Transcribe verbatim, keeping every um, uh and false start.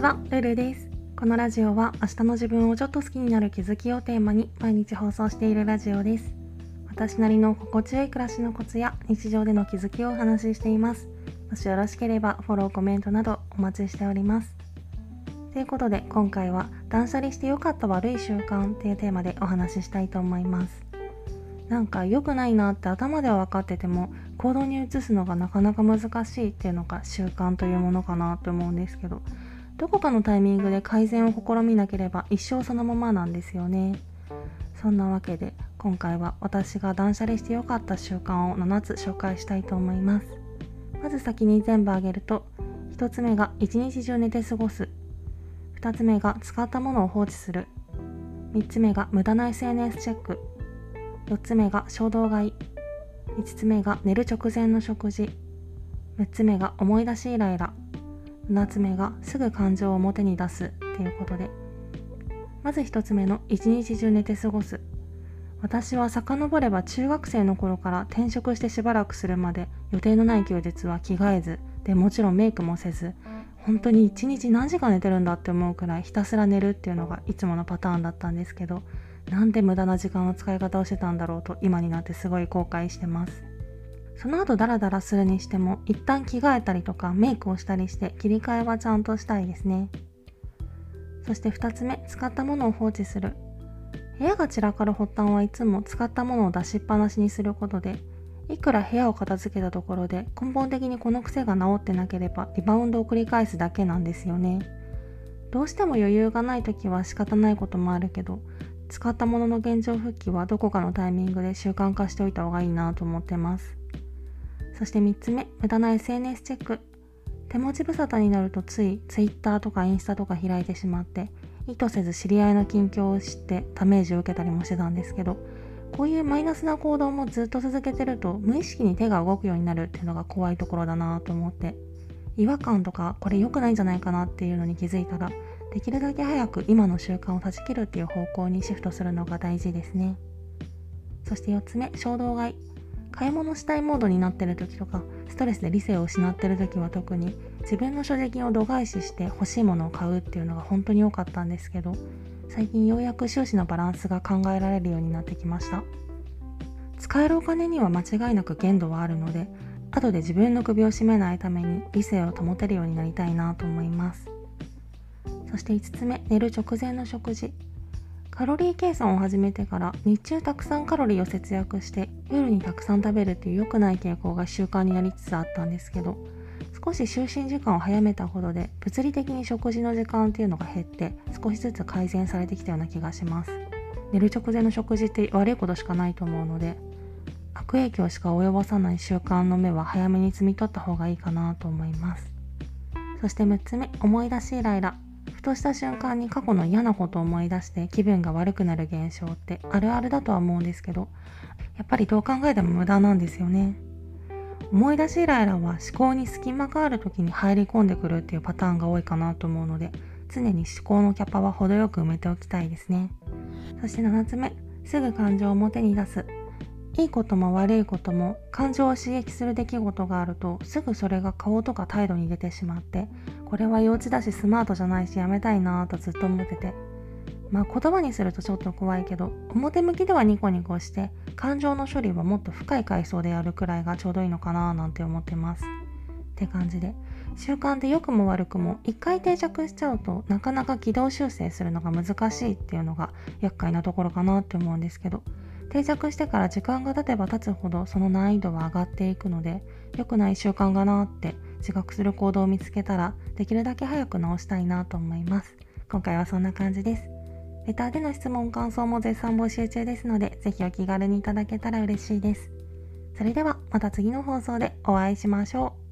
ちは、ルルです。このラジオは明日の自分をちょっと好きになる気づきをテーマに毎日放送しているラジオです。私なりの心地よい暮らしのコツや日常での気づきをお話ししています。もしよろしければフォロー、コメントなどお待ちしております。ということで今回は断捨離して良かった悪い習慣っていうテーマでお話ししたいと思います。なんか良くないなって頭では分かってても行動に移すのがなかなか難しいっていうのが習慣というものかなと思うんですけど、どこかのタイミングで改善を試みなければ一生そのままなんですよね。そんなわけで今回は私が断捨離して良かった習慣をななつ紹介したいと思います。まず先に全部挙げると、ひとつめが一日中寝て過ごす、ふたつめが使ったものを放置する、みっつめが無駄な エスエヌエス チェック、よっつめが衝動買い、いつつめが寝る直前の食事、むっつめが思い出しイライラ、ななつめがすぐ感情を表に出すっていうことで、まずひとつめの一日中寝て過ごす。私は遡れば中学生の頃から転職してしばらくするまで予定のない休日は着替えずで、もちろんメイクもせず、本当に一日何時間寝てるんだって思うくらいひたすら寝るっていうのがいつものパターンだったんですけど、なんで無駄な時間の使い方をしてたんだろうと今になってすごい後悔してます。その後ダラダラするにしても一旦着替えたりとかメイクをしたりして切り替えはちゃんとしたいですね。そしてふたつめ、使ったものを放置する。部屋が散らかる発端はいつも使ったものを出しっぱなしにすることで、いくら部屋を片付けたところで根本的にこの癖が治ってなければリバウンドを繰り返すだけなんですよね。どうしても余裕がないときは仕方ないこともあるけど、使ったものの現状復帰はどこかのタイミングで習慣化しておいた方がいいなと思ってます。そしてみっつめ、無駄な エスエヌエス チェック。手持ち無沙汰になるとつい ツイッター とかインスタとか開いてしまって、意図せず知り合いの近況を知ってダメージを受けたりもしてたんですけど、こういうマイナスな行動もずっと続けてると無意識に手が動くようになるっていうのが怖いところだなと思って、違和感とかこれ良くないんじゃないかなっていうのに気づいたら、できるだけ早く今の習慣を断ち切るっていう方向にシフトするのが大事ですね。そしてよっつめ、衝動買い。買い物したいモードになってる時とかストレスで理性を失ってる時は特に自分の所持金を度外視して欲しいものを買うっていうのが本当に多かったんですけど、最近ようやく収支のバランスが考えられるようになってきました。使えるお金には間違いなく限度はあるので、後で自分の首を絞めないために理性を保てるようになりたいなと思います。そしていつつめ、寝る直前の食事。カロリー計算を始めてから日中たくさんカロリーを節約して夜にたくさん食べるという良くない傾向が習慣になりつつあったんですけど、少し就寝時間を早めたことで物理的に食事の時間っていうのが減って少しずつ改善されてきたような気がします。寝る直前の食事って悪いことしかないと思うので、悪影響しか及ぼさない習慣の芽は早めに摘み取った方がいいかなと思います。そしてむっつめ、思い出しイライラ。ふとした瞬間に過去の嫌なことを思い出して気分が悪くなる現象ってあるあるだとは思うんですけど、やっぱりどう考えても無駄なんですよね。思い出しイライラは思考に隙間がある時に入り込んでくるっていうパターンが多いかなと思うので、常に思考のキャパは程よく埋めておきたいですね。そしてななつめ、すぐ感情を表に出す。いいことも悪いことも感情を刺激する出来事があるとすぐそれが顔とか態度に出てしまって、これは幼稚だしスマートじゃないしやめたいなとずっと思ってて、まあ言葉にするとちょっと怖いけど、表向きではニコニコして感情の処理はもっと深い階層でやるくらいがちょうどいいのかななんて思ってますって感じで、習慣で良くも悪くも一回定着しちゃうとなかなか軌道修正するのが難しいっていうのが厄介なところかなって思うんですけど、定着してから時間が経てば経つほどその難易度は上がっていくので、良くない習慣がなって自覚する行動を見つけたらできるだけ早く直したいなと思います。今回はそんな感じです。レターでの質問・感想も絶賛募集中ですので、ぜひお気軽にいただけたら嬉しいです。それではまた次の放送でお会いしましょう。